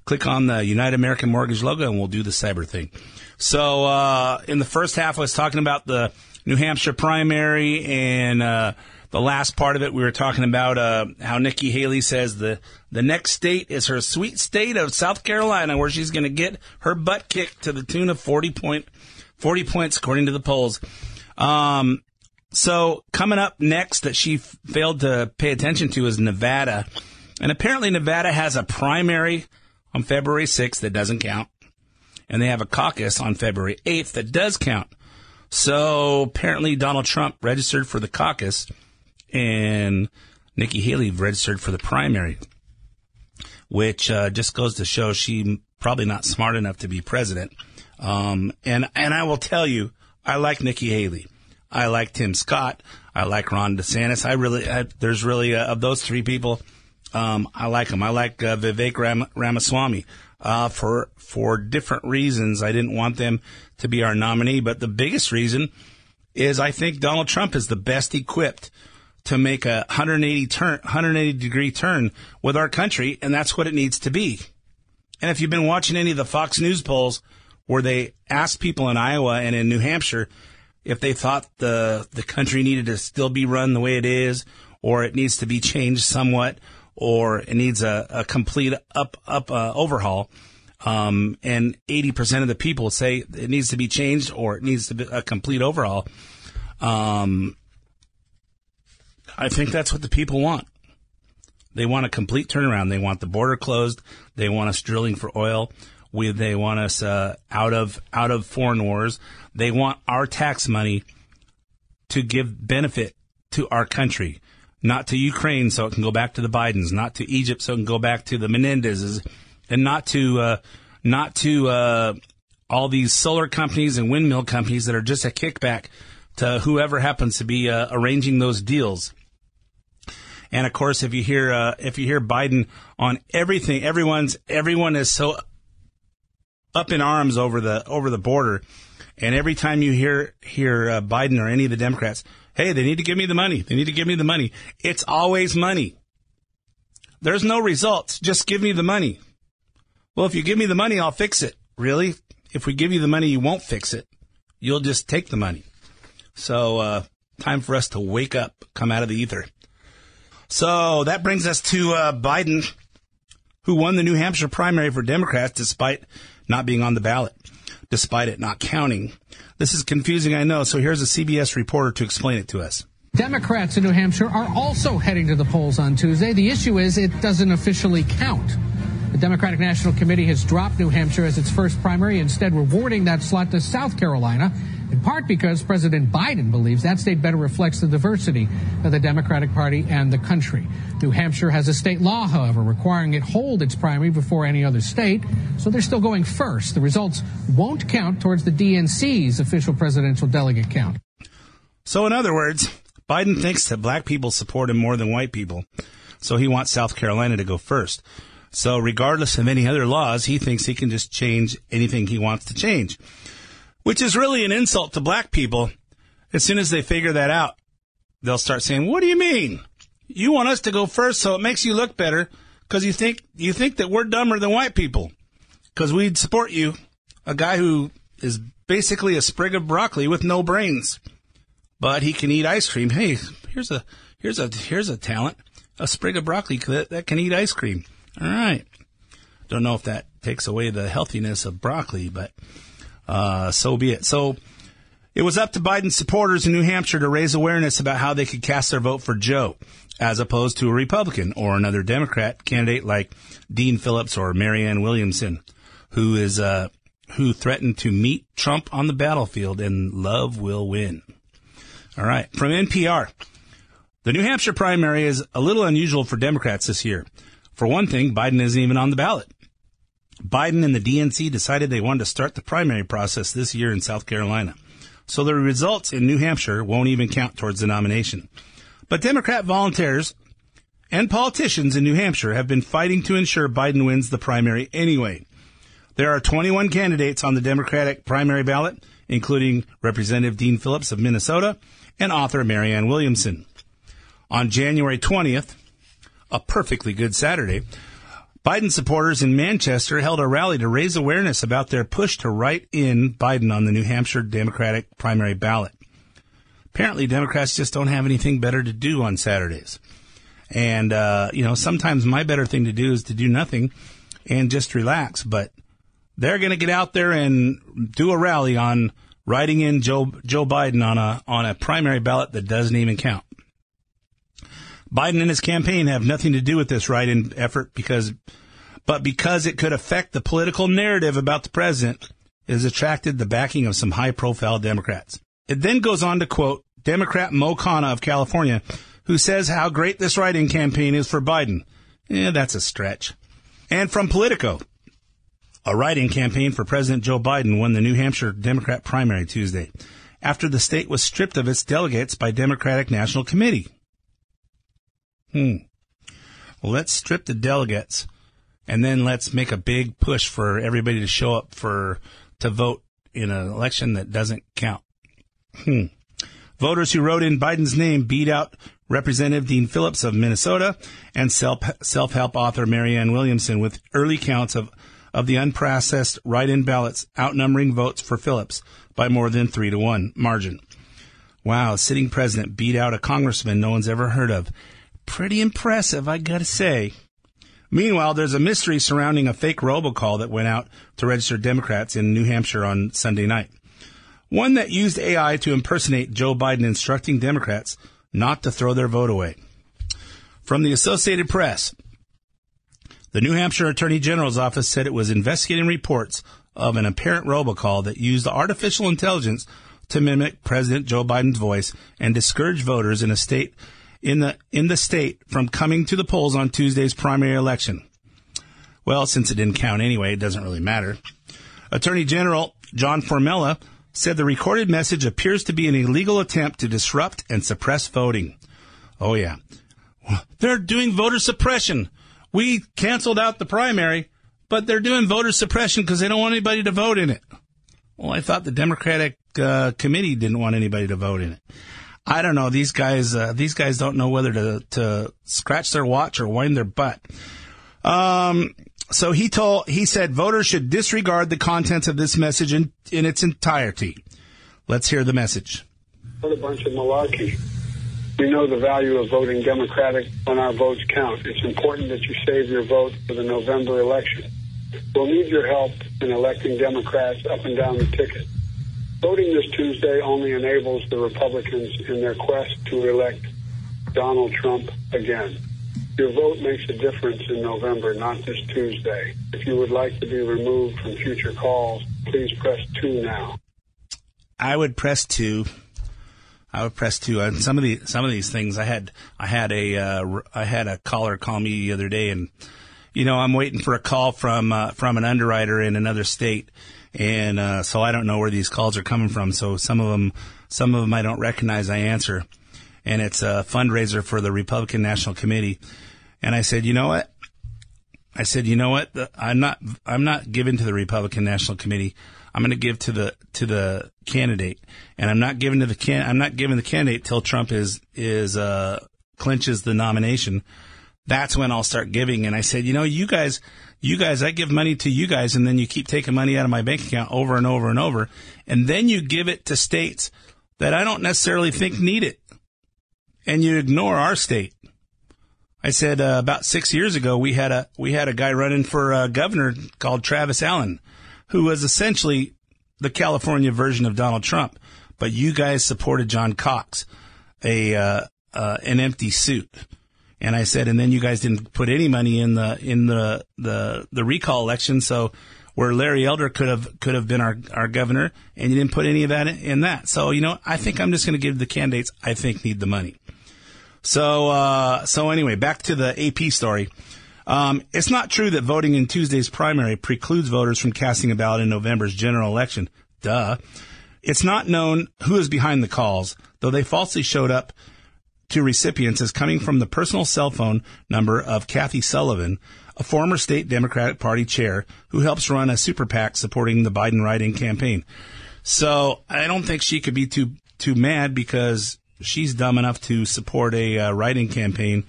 Click on the United American Mortgage logo, and we'll do the cyber thing. So uh in the first half, I was talking about the New Hampshire primary, and uh the last part of it, we were talking about uh, how Nikki Haley says the, the next state is her sweet state of South Carolina, where she's going to get her butt kicked to the tune of forty, point, forty points, according to the polls. Um, so coming up next that she f- failed to pay attention to is Nevada. And apparently Nevada has a primary on February sixth that doesn't count. And they have a caucus on February eighth that does count. So apparently Donald Trump registered for the caucus, and Nikki Haley registered for the primary, which uh, just goes to show she's probably not smart enough to be president. Um, and and I will tell you, I like Nikki Haley. I like Tim Scott. I like Ron DeSantis. I really, I, there's really, uh, of those three people, um, I like them. I like uh, Vivek Ram- Ramaswamy uh, for for different reasons. I didn't want them to be our nominee, but the biggest reason is I think Donald Trump is the best equipped to make a one hundred eighty turn, one hundred eighty degree turn with our country, and that's what it needs to be. And if you've been watching any of the Fox News polls where they asked people in Iowa and in New Hampshire if they thought the the country needed to still be run the way it is, or it needs to be changed somewhat, or it needs a, a complete up up uh, overhaul, um, and eighty percent of the people say it needs to be changed or it needs to be a complete overhaul. Um, I think that's what the people want. They want a complete turnaround. They want the border closed. They want us drilling for oil. We, they want us uh, out of out of foreign wars. They want our tax money to give benefit to our country, not to Ukraine so it can go back to the Bidens, not to Egypt so it can go back to the Menendezes, and not to uh, not to uh, all these solar companies and windmill companies that are just a kickback to whoever happens to be uh, arranging those deals. And of course, if you hear uh, if you hear Biden on everything, everyone's everyone is so up in arms over the over the border, and every time you hear hear uh, Biden or any of the Democrats, hey, they need to give me the money. They need to give me the money. It's always money. There's no results. Just give me the money. Well, if you give me the money, I'll fix it. Really? If we give you the money, you won't fix it. You'll just take the money. So uh, time for us to wake up, come out of the ether. So that brings us to uh, Biden, who won the New Hampshire primary for Democrats despite not being on the ballot, despite it not counting. This is confusing, I know. So here's a C B S reporter to explain it to us. Democrats in New Hampshire are also heading to the polls on Tuesday. The issue is it doesn't officially count. The Democratic National Committee has dropped New Hampshire as its first primary, instead rewarding that slot to South Carolina, in part because President Biden believes that state better reflects the diversity of the Democratic Party and the country. New Hampshire has a state law, however, requiring it hold its primary before any other state, so they're still going first. The results won't count towards the D N C's official presidential delegate count. So in other words, Biden thinks that black people support him more than white people, so he wants South Carolina to go first. So regardless of any other laws, he thinks he can just change anything he wants to change, which is really an insult to black people. As soon as they figure that out, they'll start saying, what do you mean? You want us to go first so it makes you look better because you think you think that we're dumber than white people because we'd support you, a guy who is basically a sprig of broccoli with no brains, but he can eat ice cream. Hey, here's a here's a here's a talent, a sprig of broccoli that can eat ice cream. All right. Don't know if that takes away the healthiness of broccoli, but... Uh, so be it. So it was up to Biden supporters in New Hampshire to raise awareness about how they could cast their vote for Joe, as opposed to a Republican or another Democrat candidate like Dean Phillips or Marianne Williamson, who is uh, who threatened to meet Trump on the battlefield and love will win. All right. From N P R, the New Hampshire primary is a little unusual for Democrats this year. For one thing, Biden isn't even on the ballot. Biden and the D N C decided they wanted to start the primary process this year in South Carolina, so the results in New Hampshire won't even count towards the nomination. But Democrat volunteers and politicians in New Hampshire have been fighting to ensure Biden wins the primary anyway. There are twenty-one candidates on the Democratic primary ballot, including Representative Dean Phillips of Minnesota and author Marianne Williamson. On January twentieth, a perfectly good Saturday, Biden supporters in Manchester held a rally to raise awareness about their push to write in Biden on the New Hampshire Democratic primary ballot. Apparently, Democrats just don't have anything better to do on Saturdays. And, uh, you know, sometimes my better thing to do is to do nothing and just relax. But they're going to get out there and do a rally on writing in Joe, Joe Biden on a, on a primary ballot that doesn't even count. Biden and his campaign have nothing to do with this write-in effort, because, but because it could affect the political narrative about the president, it has attracted the backing of some high-profile Democrats. It then goes on to quote Democrat Mo Khanna of California, who says how great this write-in campaign is for Biden. Eh, that's a stretch. And from Politico, a write-in campaign for President Joe Biden won the New Hampshire Democrat primary Tuesday, after the state was stripped of its delegates by Democratic National Committee. Hmm. Well, let's strip the delegates, and then let's make a big push for everybody to show up for to vote in an election that doesn't count. Hmm. Voters who wrote in Biden's name beat out Representative Dean Phillips of Minnesota and self-help author Marianne Williamson with early counts of, of the unprocessed write-in ballots outnumbering votes for Phillips by more than three to one margin. Wow, sitting president beat out a congressman no one's ever heard of. Pretty impressive, I gotta say. Meanwhile, there's a mystery surrounding a fake robocall that went out to registered Democrats in New Hampshire on Sunday night. One that used A I to impersonate Joe Biden instructing Democrats not to throw their vote away. From the Associated Press, the New Hampshire Attorney General's office said it was investigating reports of an apparent robocall that used artificial intelligence to mimic President Joe Biden's voice and discourage voters in a state in the in the state from coming to the polls on Tuesday's primary election. Well, since it didn't count anyway, it doesn't really matter. Attorney General John Formella said the recorded message appears to be an illegal attempt to disrupt and suppress voting. Oh, yeah. They're doing voter suppression. We canceled out the primary, but they're doing voter suppression because they don't want anybody to vote in it. Well, I thought the Democratic uh, committee didn't want anybody to vote in it. I don't know. These guys uh, these guys don't know whether to, to scratch their watch or wind their butt. Um... So he told, he said voters should disregard the contents of this message in, in its entirety. Let's hear the message. What a bunch of malarkey. We know the value of voting Democratic when our votes count. It's important that you save your vote for the November election. We'll need your help in electing Democrats up and down the ticket. Voting this Tuesday only enables the Republicans in their quest to elect Donald Trump again. Your vote makes a difference in November, not this Tuesday. If you would like to be removed from future calls, please press two now. I would press two. I would press two. And some of the some of these things, I had I had a uh, I had a caller call me the other day, and you know I'm waiting for a call from uh, from an underwriter in another state, and uh, so I don't know where these calls are coming from. So some of them some of them I don't recognize. I answer. And it's a fundraiser for the Republican National Committee. And I said, you know what? I said, you know what? I'm not, I'm not giving to the Republican National Committee. I'm going to give to the, to the candidate. And I'm not giving to the can, I'm not giving the candidate till Trump is, is, uh, clinches the nomination. That's when I'll start giving. And I said, you know, you guys, you guys, I give money to you guys and then you keep taking money out of my bank account over and over and over. And then you give it to states that I don't necessarily think need it. And you ignore our state. I said uh, about six years ago we had a we had a guy running for uh, governor called Travis Allen, who was essentially the California version of Donald Trump. But you guys supported John Cox, a uh, uh, an empty suit. And I said, and then you guys didn't put any money in the in the the, the recall election. So where Larry Elder could have could have been our, our governor, and you didn't put any of that in, in that. So, you know, I think I'm just going to give the candidates I think need the money. So, uh, so anyway, back to the A P story. Um, it's not true that voting in Tuesday's primary precludes voters from casting a ballot in November's general election. Duh. It's not known who is behind the calls, though they falsely showed up to recipients as coming from the personal cell phone number of Kathy Sullivan, a former state Democratic Party chair who helps run a super PAC supporting the Biden write-in campaign. So I don't think she could be too too mad because she's dumb enough to support a uh, write-in campaign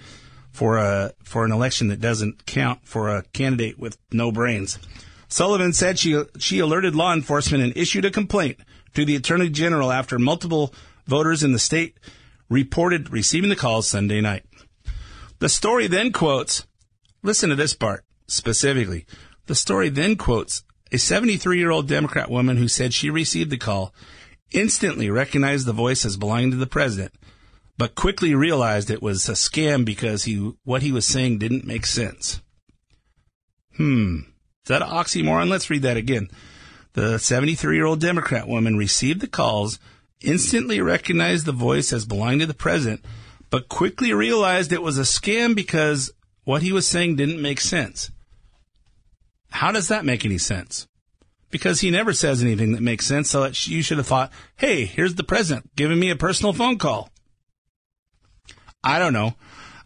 for a for an election that doesn't count for a candidate with no brains. Sullivan said she she alerted law enforcement and issued a complaint to the Attorney General after multiple voters in the state reported receiving the calls Sunday night. The story then quotes. Listen to this part specifically. The story then quotes a seventy-three-year-old Democrat woman who said she received the call, instantly recognized the voice as belonging to the president, but quickly realized it was a scam because he what he was saying didn't make sense. Hmm. Is that an oxymoron? Let's read that again. The seventy-three-year-old Democrat woman received the calls, instantly recognized the voice as belonging to the president, but quickly realized it was a scam because what he was saying didn't make sense. How does that make any sense? because he never says anything that makes sense. So that you should have thought, hey, here's the president giving me a personal phone call. I don't know.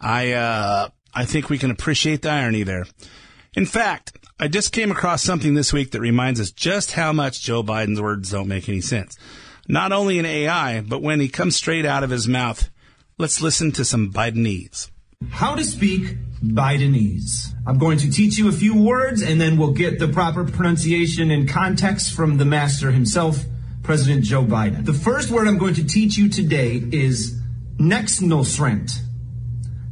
I uh, I think we can appreciate the irony there. In fact, I just came across something this week that reminds us just how much Joe Biden's words don't make any sense. Not only in A I, but when he comes straight out of his mouth. Let's listen to some Bidenese. How to speak Bidenese. I'm going to teach you a few words, and then we'll get the proper pronunciation and context from the master himself, President Joe Biden. The first word I'm going to teach you today is nexnosrent.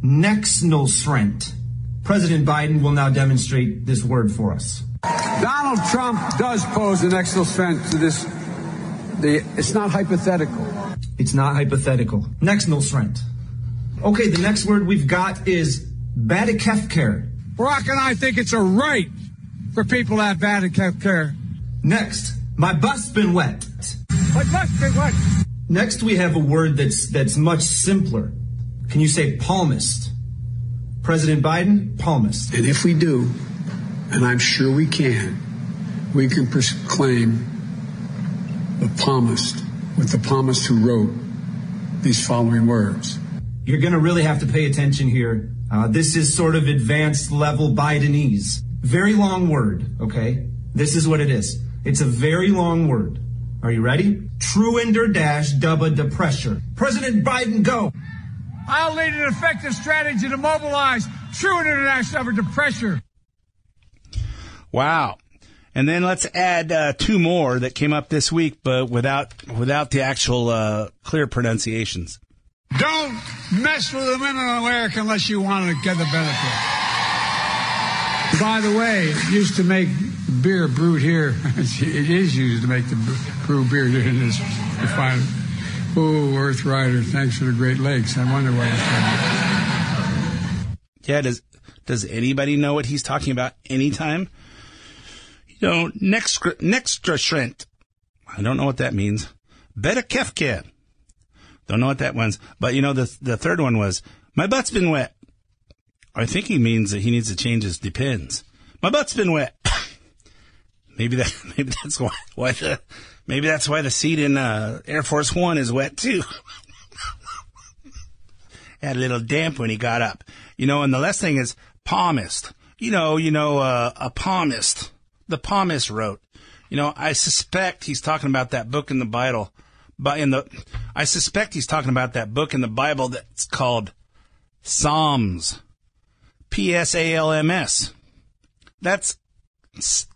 Nexnosrent. President Biden will now demonstrate this word for us. Donald Trump does pose an nexnosrent to this. The, it's not hypothetical. It's not hypothetical. Nexnosrent. Okay, the next word we've got is badekefker. Barack and I think it's a right for people to have badekefker. Next, my butt's been wet. My butt's been wet. Next, we have a word that's that's much simpler. Can you say palmist? President Biden, palmist. And if we do, and I'm sure we can, we can proclaim the palmist, with the palmist who wrote these following words. You're going to really have to pay attention here. Uh, this is sort of advanced level Bidenese. Very long word, okay? This is what it is. It's a very long word. Are you ready? Truender dash dubba de pressure. President Biden, go. I'll lead an effective strategy to mobilize truender dash dubba de pressure. Wow. And then let's add uh, two more that came up this week, but without without the actual uh, clear pronunciations. Don't mess with the men in America unless you want to get the benefit. By the way, it used to make beer brewed here. It is used to make the brew beer here in this refinery. Oh, Earth Rider, thanks for the Great Lakes. I wonder why it's coming. Yeah, does does anybody know what he's talking about anytime? You know, next, extra shrent. I don't know what that means. Better kefka. Don't know what that one's. But, you know, the the third one was, my butt's been wet. I think he means that he needs to change his depends. My butt's been wet. maybe that, maybe that's why, why the, maybe that's why the seat in uh, Air Force One is wet too. Had a little damp when he got up. You know, and the last thing is palmist. You know, you know, uh, a palmist. The palmist wrote, you know, I suspect he's talking about that book in the Bible, but in the, I suspect he's talking about that book in the Bible that's called Psalms, P S A L M S. That's,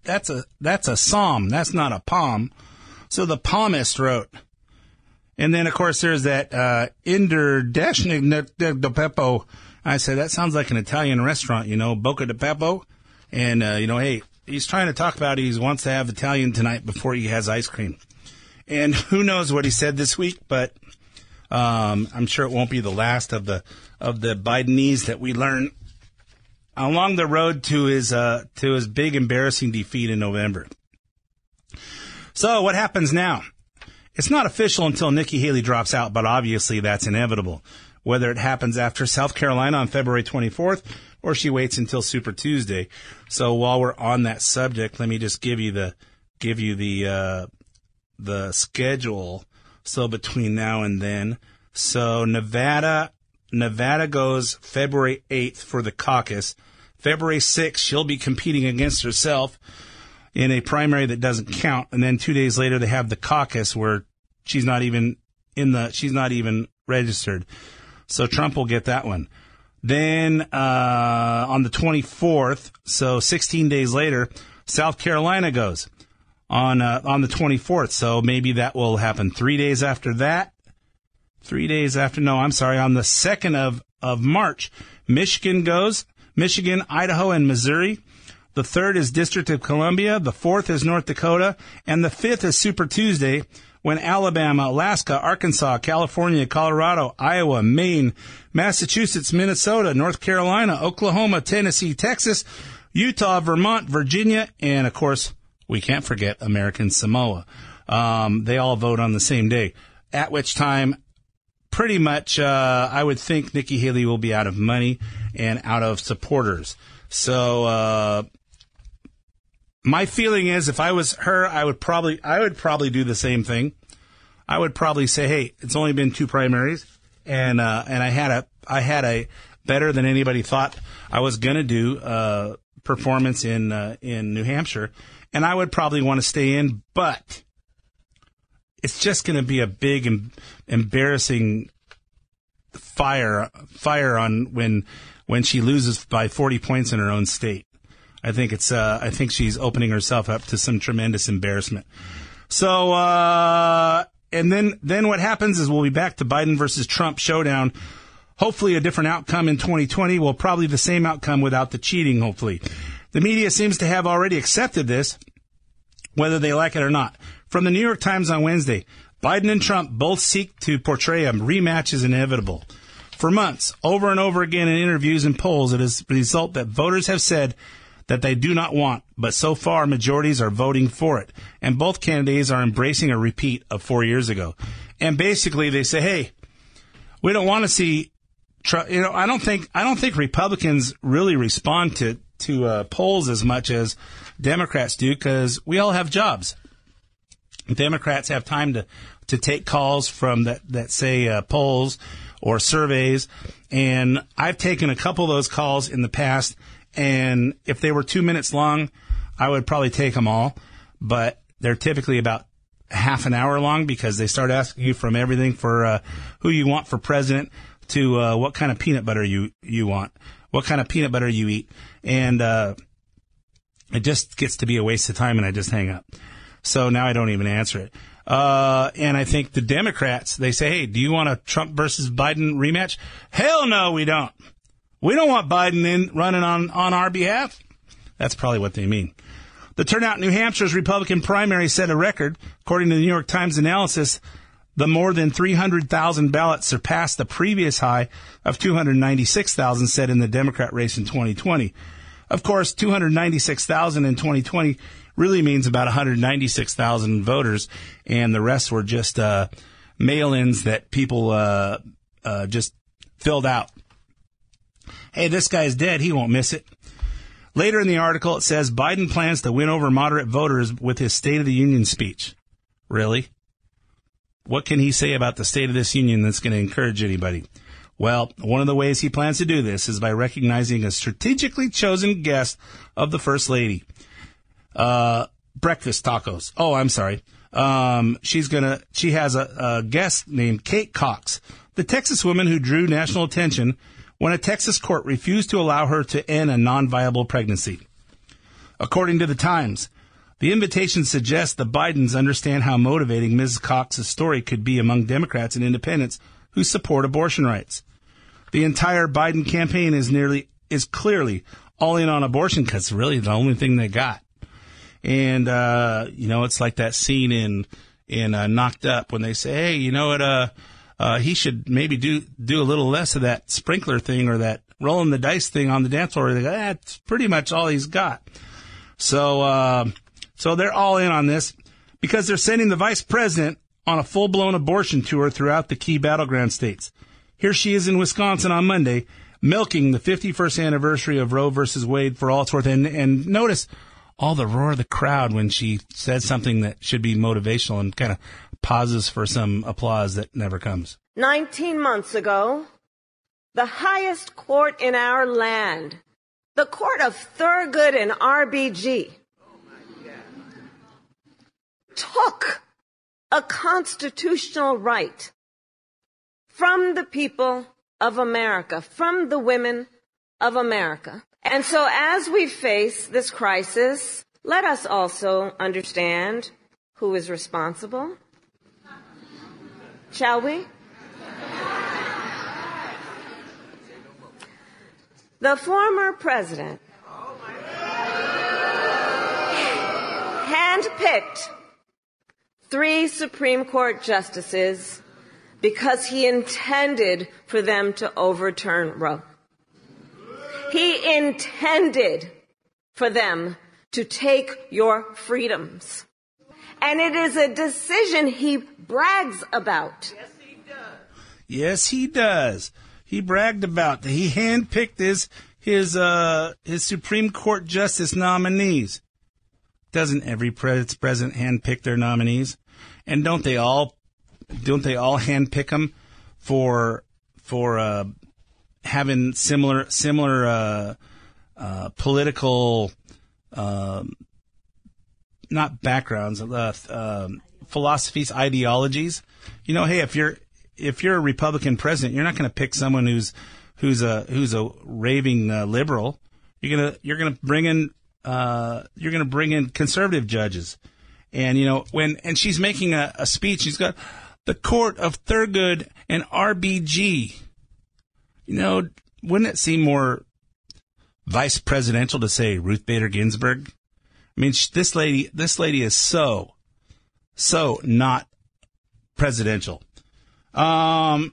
that's a, that's a psalm. That's not a palm. So the palmist wrote. And then, of course, there's that, uh, Inder de Pepo. I said, that sounds like an Italian restaurant, you know, Boca di Pepo. And, uh, you know, hey, he's trying to talk about he wants to have Italian tonight before he has ice cream. And who knows what he said this week, but um, I'm sure it won't be the last of the of the Bidenese that we learn along the road to his uh, to his big embarrassing defeat in November. So what happens now? It's not official until Nikki Haley drops out, but obviously that's inevitable. Whether it happens after South Carolina on February twenty-fourth or she waits until Super Tuesday. So while we're on that subject, let me just give you the give you the uh, the schedule. So between now and then, so Nevada Nevada goes February eighth for the caucus. February sixth, she'll be competing against herself in a primary that doesn't count. And then two days later, they have the caucus where she's not even in the she's not even registered. So Trump will get that one. Then uh on the twenty-fourth, so sixteen days later, South Carolina goes on uh, on the twenty-fourth. So maybe that will happen three days after that. Three days after, no, I'm sorry, on the second of, of March, Michigan goes. Michigan, Idaho, and Missouri. The third is District of Columbia. The fourth is North Dakota. And the fifth is Super Tuesday, when Alabama, Alaska, Arkansas, California, Colorado, Iowa, Maine, Massachusetts, Minnesota, North Carolina, Oklahoma, Tennessee, Texas, Utah, Vermont, Virginia, and, of course, we can't forget American Samoa. Um, they all vote on the same day, at which time pretty much uh I would think Nikki Haley will be out of money and out of supporters. So uh my feeling is if I was her, I would probably I would probably do the same thing. I would probably say, hey, it's only been two primaries, and uh, and I had a I had a better than anybody thought I was going to do uh, performance in uh, in New Hampshire, and I would probably want to stay in, but it's just going to be a big and embarrassing fire fire on when when she loses by forty points in her own state. I think it's uh, I think she's opening herself up to some tremendous embarrassment. So uh, and then then what happens is we'll be back to Biden versus Trump showdown. Hopefully a different outcome in twenty twenty. Well, probably the same outcome without the cheating, hopefully. The media seems to have already accepted this, whether they like it or not. From the New York Times on Wednesday, Biden and Trump both seek to portray a rematch as inevitable. For months, over and over again in interviews and polls, it is the result that voters have said that they do not want, but so far majorities are voting for it, and both candidates are embracing a repeat of four years ago. And basically they say, hey, we don't want to see Trump. You know, I don't think I don't think Republicans really respond to to uh, polls as much as Democrats do, because we all have jobs. Democrats have time to to take calls from that that say uh, polls or surveys, and I've taken a couple of those calls in the past. And if they were two minutes long, I would probably take them all. But they're typically about half an hour long, because they start asking you from everything for uh, who you want for president to uh, what kind of peanut butter you, you want, what kind of peanut butter you eat. And uh, it just gets to be a waste of time, and I just hang up. So now I don't even answer it. Uh, and I think the Democrats, they say, hey, do you want a Trump versus Biden rematch? Hell no, we don't. We don't want Biden in running on, on our behalf. That's probably what they mean. The turnout in New Hampshire's Republican primary set a record. According to the New York Times analysis, the more than three hundred thousand ballots surpassed the previous high of two hundred ninety-six thousand set in the Democrat race in twenty twenty. Of course, two hundred ninety-six thousand in twenty twenty really means about one hundred ninety-six thousand voters, and the rest were just uh, mail-ins that people uh, uh, just filled out. Hey, this guy's dead. He won't miss it. Later in the article, it says Biden plans to win over moderate voters with his State of the Union speech. Really? What can he say about the state of this union that's going to encourage anybody? Well, one of the ways he plans to do this is by recognizing a strategically chosen guest of the First Lady. Uh, breakfast tacos. Oh, I'm sorry. Um, she's gonna, she has a, a guest named Kate Cox, the Texas woman who drew national attention when a Texas court refused to allow her to end a non-viable pregnancy. According to the Times, the invitation suggests the Bidens understand how motivating Missus Cox's story could be among Democrats and independents who support abortion rights. The entire Biden campaign is nearly is clearly all in on abortion, because it's really the only thing they got. And uh, you know, it's like that scene in in uh, Knocked Up when they say, "Hey, you know what? Uh, Uh, he should maybe do, do a little less of that sprinkler thing or that rolling the dice thing on the dance floor." That's pretty much all he's got. So, uh, so they're all in on this, because they're sending the vice president on a full-blown abortion tour throughout the key battleground states. Here she is in Wisconsin on Monday, milking the fifty-first anniversary of Roe versus Wade for all it's worth. And, and notice all the roar of the crowd when she says something that should be motivational and kind of pauses for some applause that never comes. nineteen months ago, the highest court in our land, the court of Thurgood and R B G, took a constitutional right from the people of America, from the women of America. And so as we face this crisis, let us also understand who is responsible. Shall we? The former president, handpicked three Supreme Court justices because he intended for them to overturn Roe. He intended for them to take your freedoms. And it is a decision he brags about. Yes, he does. Yes, he does. He bragged about that. He handpicked his his uh, his Supreme Court justice nominees. Doesn't every president handpick their nominees? And don't they all don't they all handpick them for for uh, having similar similar uh, uh, political uh, not backgrounds uh, uh, philosophies, ideologies? You know, hey, if you're if you're a Republican president, you're not going to pick someone who's who's a who's a raving uh, liberal. You're gonna you're gonna bring in uh, you're gonna bring in conservative judges, and you know when and she's making a, a speech. She's got the court of Thurgood and R B G. You know, wouldn't it seem more vice presidential to say Ruth Bader Ginsburg? I mean, she, this lady this lady is so so not presidential. Um,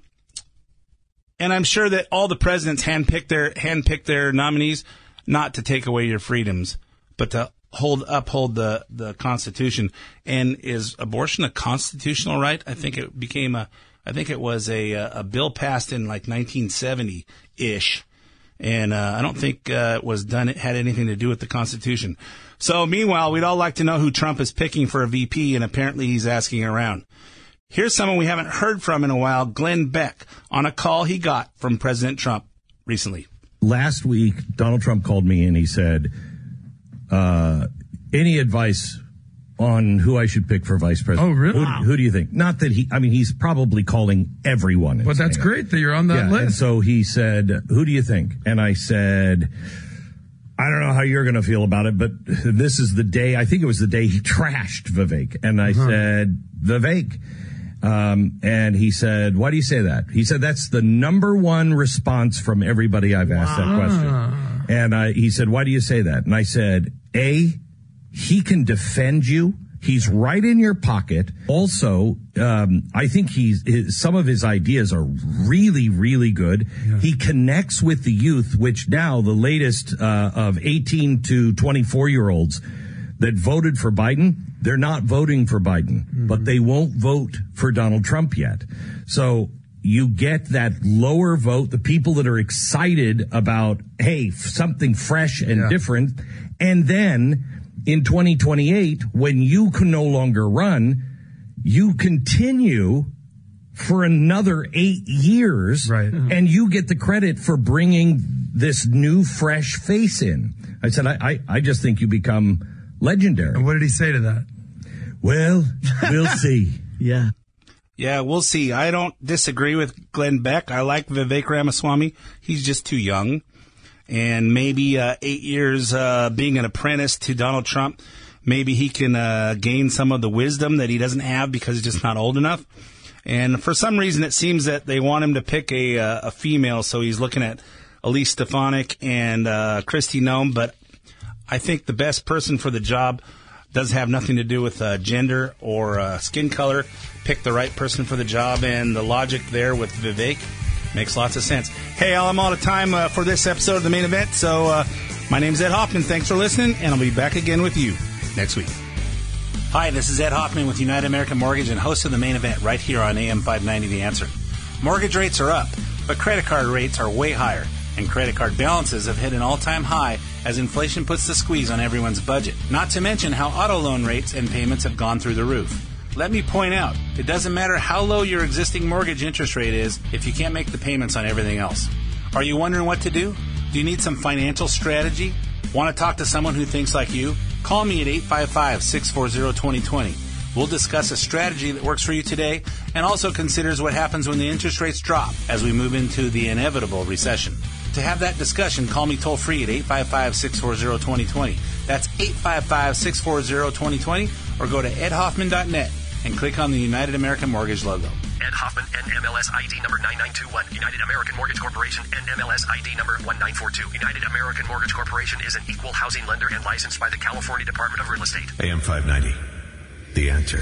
and I'm sure that all the presidents handpick their handpick their nominees. Not to take away your freedoms, but to hold uphold the, the Constitution. And is abortion a constitutional right? I think it became a, I think it was a a bill passed in like nineteen seventy ish, and uh, I don't think uh, it was done. It had anything to do with the Constitution. So meanwhile, we'd all like to know who Trump is picking for a V P, and apparently he's asking around. Here's someone we haven't heard from in a while, Glenn Beck, on a call he got from President Trump recently. Last week, Donald Trump called me and he said, uh, any advice on who I should pick for vice president? Oh, really? Who, wow. who do you think? Not that he, I mean, he's probably calling everyone. But that's great that you're on that yeah, list. And so he said, who do you think? And I said, I don't know how you're going to feel about it, but this is the day, I think it was the day he trashed Vivek. And I uh-huh. said, Vivek. Um, and he said, why do you say that? He said, that's the number one response from everybody I've asked wow. that question. And I, he said, why do you say that? And I said, A, he can defend you. He's right in your pocket. Also, um, I think he's, his, some of his ideas are really, really good. Yeah. He connects with the youth, which now the latest, uh, of eighteen to twenty-four year olds that voted for Biden. They're not voting for Biden, mm-hmm. but they won't vote for Donald Trump yet. So you get that lower vote, the people that are excited about, hey, something fresh and yeah. different. And then in twenty twenty-eight, when you can no longer run, you continue for another eight years right. mm-hmm. and you get the credit for bringing this new fresh face in. I said, I, I, I just think you become legendary. And what did he say to that? Well, we'll see. Yeah. Yeah, we'll see. I don't disagree with Glenn Beck. I like Vivek Ramaswamy. He's just too young. And maybe uh, eight years uh, being an apprentice to Donald Trump, maybe he can uh, gain some of the wisdom that he doesn't have because he's just not old enough. And for some reason, it seems that they want him to pick a, uh, a female. So he's looking at Elise Stefanik and uh, Kristi Noem, but I think the best person for the job does have nothing to do with uh, gender or uh, skin color. Pick the right person for the job, and the logic there with Vivek makes lots of sense. Hey, I'm out of time uh, for this episode of The Main Event, so uh, my name's Ed Hoffman. Thanks for listening, and I'll be back again with you next week. Hi, this is Ed Hoffman with United American Mortgage and host of The Main Event right here on A M five ninety The Answer. Mortgage rates are up, but credit card rates are way higher. And credit card balances have hit an all-time high as inflation puts the squeeze on everyone's budget. Not to mention how auto loan rates and payments have gone through the roof. Let me point out, it doesn't matter how low your existing mortgage interest rate is if you can't make the payments on everything else. Are you wondering what to do? Do you need some financial strategy? Want to talk to someone who thinks like you? Call me at eight five five, six four zero, two zero two zero. We'll discuss a strategy that works for you today and also considers what happens when the interest rates drop as we move into the inevitable recession. To have that discussion, call me toll-free at eight five five, six four zero, two zero two zero. That's eight five five, six four zero, two zero two zero, or go to ed hoffman dot net and click on the United American Mortgage logo. Ed Hoffman, N M L S I D number nine nine two one. United American Mortgage Corporation, N M L S I D number one nine four two. United American Mortgage Corporation is an equal housing lender and licensed by the California Department of Real Estate. A M five ninety, The Answer.